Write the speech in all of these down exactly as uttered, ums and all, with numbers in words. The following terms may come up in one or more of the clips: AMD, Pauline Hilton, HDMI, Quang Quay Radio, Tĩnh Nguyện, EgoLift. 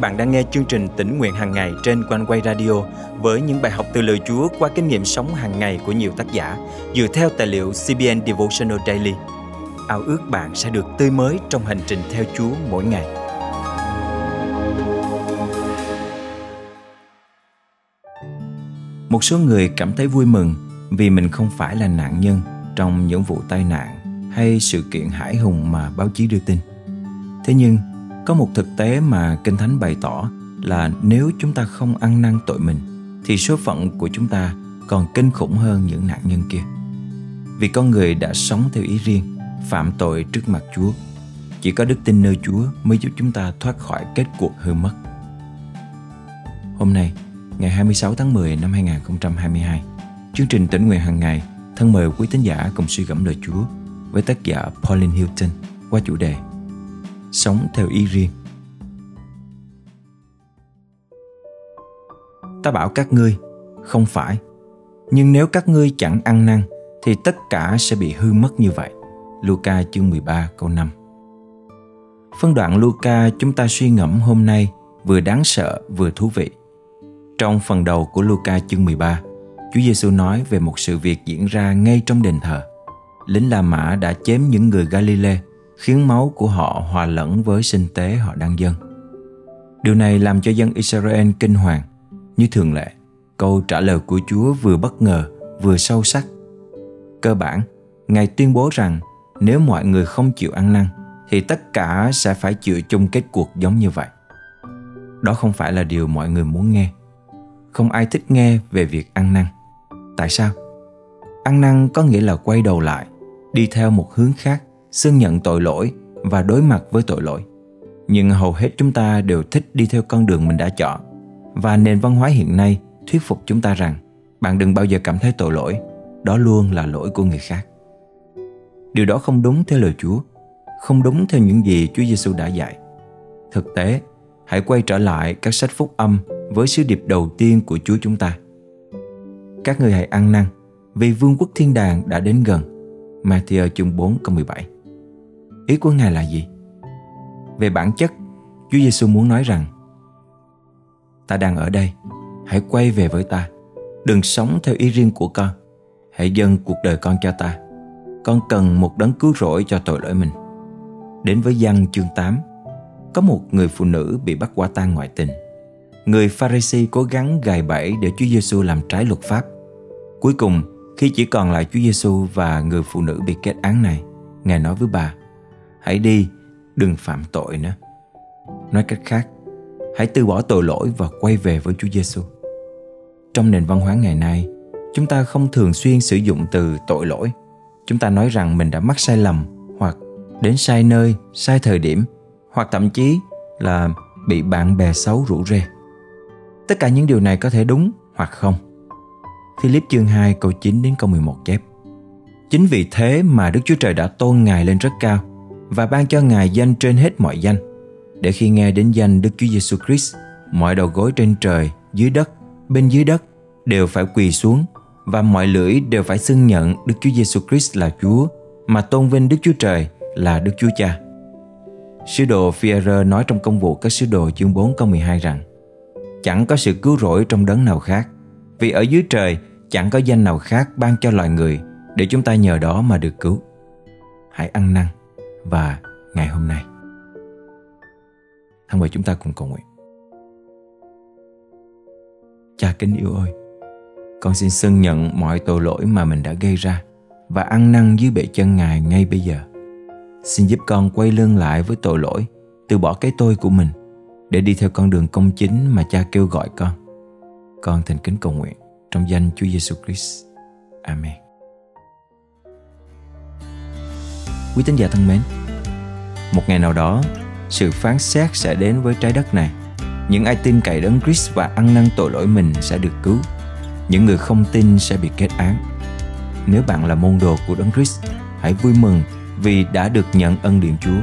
bạn đang nghe chương trình Tĩnh Nguyện hàng ngày trên Quang Quay Radio với những bài học từ lời Chúa qua kinh nghiệm sống hàng ngày của nhiều tác giả dựa theo tài liệu xê bê en Devotional Daily. Ao ước bạn sẽ được tươi mới trong hành trình theo Chúa mỗi ngày. Một số người cảm thấy vui mừng vì mình không phải là nạn nhân trong những vụ tai nạn hay sự kiện hãi hùng mà báo chí đưa tin. Thế nhưng, có một thực tế mà Kinh Thánh bày tỏ là nếu chúng ta không ăn năn tội mình thì số phận của chúng ta còn kinh khủng hơn những nạn nhân kia. Vì con người đã sống theo ý riêng, phạm tội trước mặt Chúa. Chỉ có đức tin nơi Chúa mới giúp chúng ta thoát khỏi kết cuộc hư mất. Hôm nay, ngày hai mươi sáu tháng mười năm hai nghìn không trăm hai mươi hai, chương trình Tĩnh Nguyện hàng ngày thân mời quý tín giả cùng suy gẫm lời Chúa với tác giả Pauline Hilton qua chủ đề Sống theo ý riêng. Ta bảo các ngươi, không phải, nhưng nếu các ngươi chẳng ăn năn thì tất cả sẽ bị hư mất như vậy. Luca chương mười ba câu năm. Phân đoạn Luca chúng ta suy ngẫm hôm nay vừa đáng sợ vừa thú vị. Trong phần đầu của Luca chương mười ba, Chúa Giêsu nói về một sự việc diễn ra ngay trong đền thờ. Lính La Mã đã chém những người Galile, khiến máu của họ hòa lẫn với sinh tế họ đang dâng. Điều này làm cho dân Israel kinh hoàng. Như thường lệ, câu trả lời của Chúa vừa bất ngờ vừa sâu sắc. Cơ bản, Ngài tuyên bố rằng nếu mọi người không chịu ăn năn thì tất cả sẽ phải chịu chung kết cuộc giống như vậy. Đó không phải là điều mọi người muốn nghe. Không ai thích nghe về việc ăn năn. Tại sao? Ăn năn có nghĩa là quay đầu lại, đi theo một hướng khác, xưng nhận tội lỗi và đối mặt với tội lỗi. Nhưng hầu hết chúng ta đều thích đi theo con đường mình đã chọn. Và nền văn hóa hiện nay thuyết phục chúng ta rằng bạn đừng bao giờ cảm thấy tội lỗi, đó luôn là lỗi của người khác. Điều đó không đúng theo lời Chúa, không đúng theo những gì Chúa Giêsu đã dạy. Thực tế, hãy quay trở lại các sách phúc âm với sứ điệp đầu tiên của Chúa chúng ta. Các ngươi hãy ăn năn, vì vương quốc thiên đàng đã đến gần. Ma-thi-ơ chương bốn câu mười bảy. Ý của Ngài là gì? Về bản chất, Chúa Giêsu muốn nói rằng ta đang ở đây, hãy quay về với ta, đừng sống theo ý riêng của con, hãy dâng cuộc đời con cho ta. Con cần một đấng cứu rỗi cho tội lỗi mình. Đến với Giăng chương tám, có một người phụ nữ bị bắt quả tang ngoại tình. Người Pha-ri-si cố gắng gài bẫy để Chúa Giêsu làm trái luật pháp. Cuối cùng, khi chỉ còn lại Chúa Giêsu và người phụ nữ bị kết án này, Ngài nói với bà: hãy đi, đừng phạm tội nữa. Nói cách khác, hãy từ bỏ tội lỗi và quay về với Chúa Giêsu. Trong nền văn hóa ngày nay, chúng ta không thường xuyên sử dụng từ tội lỗi. Chúng ta nói rằng mình đã mắc sai lầm, hoặc đến sai nơi, sai thời điểm, hoặc thậm chí là bị bạn bè xấu rủ rê. Tất cả những điều này có thể đúng hoặc không. Philip chương hai câu chín đến câu mười một chép: chính vì thế mà Đức Chúa Trời đã tôn Ngài lên rất cao và ban cho Ngài danh trên hết mọi danh, để khi nghe đến danh Đức Chúa Giêsu Christ, mọi đầu gối trên trời, dưới đất, bên dưới đất đều phải quỳ xuống, và mọi lưỡi đều phải xưng nhận Đức Chúa Giêsu Christ là Chúa, mà tôn vinh Đức Chúa Trời là Đức Chúa Cha. Sứ đồ Phi-e-rơ nói trong công vụ các sứ đồ chương bốn câu mười hai rằng: chẳng có sự cứu rỗi trong đấng nào khác, vì ở dưới trời chẳng có danh nào khác ban cho loài người để chúng ta nhờ đó mà được cứu. Hãy ăn năn và ngày hôm nay. Thân mời chúng ta cùng cầu nguyện. Cha kính yêu ơi, con xin xưng nhận mọi tội lỗi mà mình đã gây ra và ăn năn dưới bệ chân Ngài ngay bây giờ. Xin giúp con quay lưng lại với tội lỗi, từ bỏ cái tôi của mình để đi theo con đường công chính mà Cha kêu gọi con. Con thành kính cầu nguyện trong danh Chúa Giêsu Christ. Amen. Quý tín giả thân mến, một ngày nào đó, sự phán xét sẽ đến với trái đất này. Những ai tin cậy đấng Christ và ăn năn tội lỗi mình sẽ được cứu. Những người không tin sẽ bị kết án. Nếu bạn là môn đồ của đấng Christ, hãy vui mừng vì đã được nhận ân điển Chúa.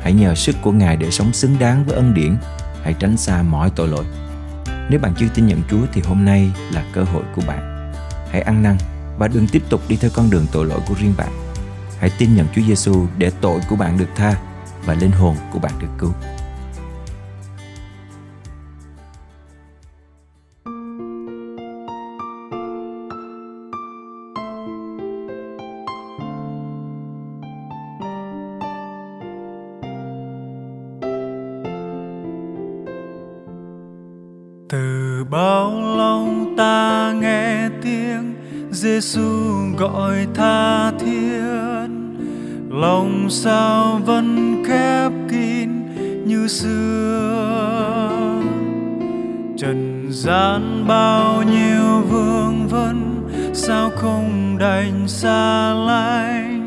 Hãy nhờ sức của Ngài để sống xứng đáng với ân điển. Hãy tránh xa mọi tội lỗi. Nếu bạn chưa tin nhận Chúa thì hôm nay là cơ hội của bạn. Hãy ăn năn và đừng tiếp tục đi theo con đường tội lỗi của riêng bạn. Hãy tin nhận Chúa Giêsu để tội của bạn được tha và linh hồn của bạn được cứu. Từ bao lòng ta nghe tiếng Giêsu gọi tha thiết, lòng sao vẫn khép kín như xưa. Trần gian bao nhiêu vương vấn, sao không đành xa lánh.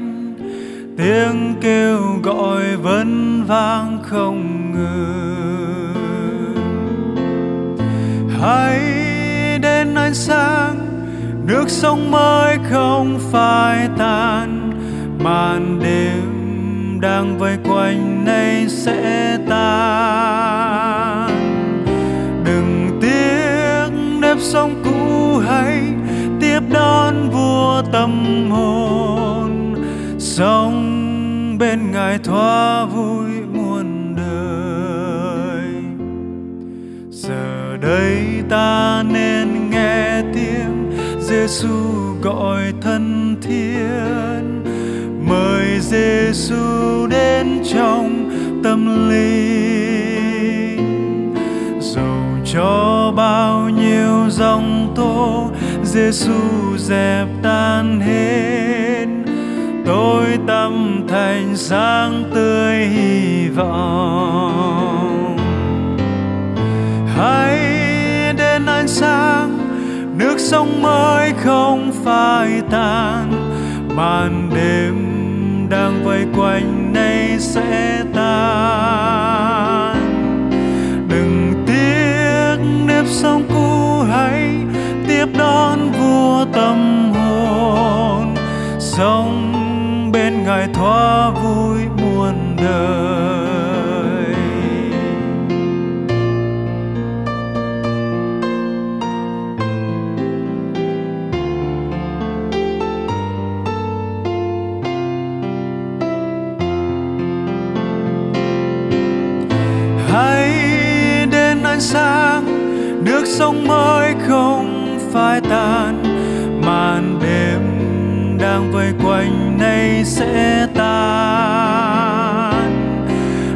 Tiếng kêu gọi vẫn vang không ngừng. Hãy đến ánh sáng, nước sông mới không phai tàn. Màn đêm đang vây quanh nay sẽ tan. Đừng tiếc nếp sống cũ, hãy tiếp đón vua tâm hồn. Sống bên Ngài thỏa vui muôn đời. Giờ đây ta nên nghe tiếng Giêsu gọi thân thiên. Mời Giêsu đến trong tâm linh. Dẫu cho bao nhiêu dòng tố, Giêsu dẹp tan hết. Tối tăm thành sáng tươi hy vọng. Hãy đến ánh sáng, nước sông mới không phai tàn. Màn đêm đang vây quanh nay sẽ tan. Đừng tiếc nếp sống cũ, hãy tiếp đón vua tâm hồn. Sống bên Ngài thỏa vui muôn đời. Hãy đến ánh sáng, nước sông mới không phai tàn. Màn đêm đang vây quanh nay sẽ tan.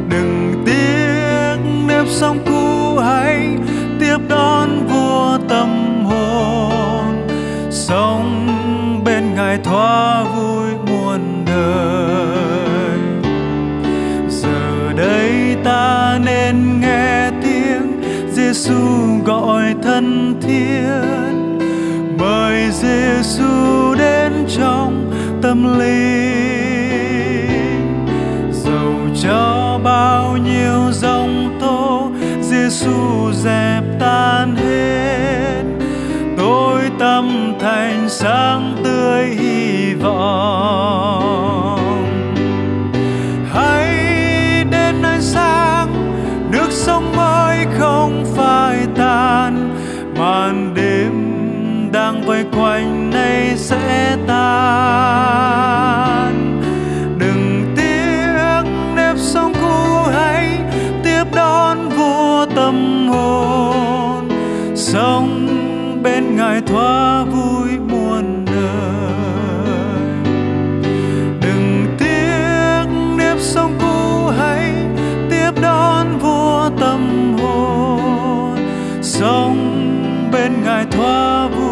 Đừng tiếc nếp sống cũ, hãy tiếp đón vua tâm hồn. Sống bên Ngài thỏa vui muôn đời. Giờ đây ta nên nghe tiếng Giêsu gọi thân thiết. Mời Giêsu đến trong tâm linh. Dẫu cho bao nhiêu dòng tố, Giêsu dẹp tan hết. Tối tăm thành sáng tươi hy vọng. Hãy đến ánh sáng, nước sông mới không phai tàn. Màn đêm đang vây quanh nay sẽ tan. Đừng tiếc nếp sống cũ, hãy tiếp đón vua tâm hồn. Sống bên Ngài thỏa vui muôn đời. Đừng tiếc nếp sống cũ, hãy tiếp đón vua tâm hồn. Sống bên Ngài thỏa vui.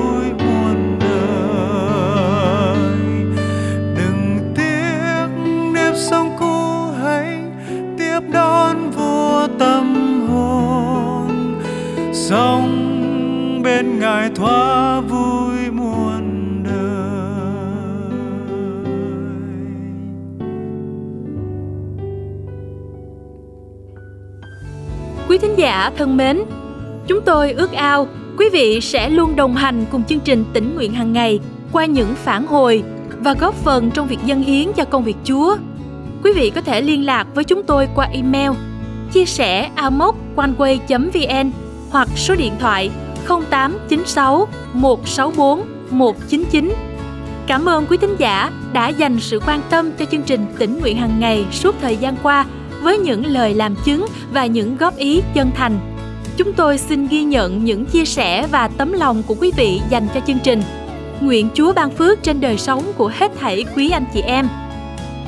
Sống bên Ngài thỏa vui muôn đời. Quý thính giả thân mến, chúng tôi ước ao quý vị sẽ luôn đồng hành cùng chương trình Tĩnh Nguyện hàng ngày qua những phản hồi và góp phần trong việc dâng hiến cho công việc Chúa. Quý vị có thể liên lạc với chúng tôi qua email chia sẻ a m o c quang quay chấm v n hoặc số điện thoại không tám chín sáu một sáu bốn một chín chín. Cảm ơn quý thính giả đã dành sự quan tâm cho chương trình Tĩnh Nguyện hàng ngày suốt thời gian qua với những lời làm chứng và những góp ý chân thành. Chúng tôi xin ghi nhận những chia sẻ và tấm lòng của quý vị dành cho chương trình. Nguyện Chúa ban phước trên đời sống của hết thảy quý anh chị em.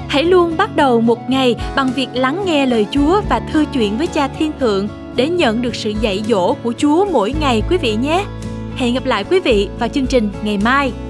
Hãy luôn bắt đầu một ngày bằng việc lắng nghe lời Chúa và thư chuyện với Cha Thiên Thượng để nhận được sự dạy dỗ của Chúa mỗi ngày quý vị nhé. Hẹn gặp lại quý vị vào chương trình ngày mai.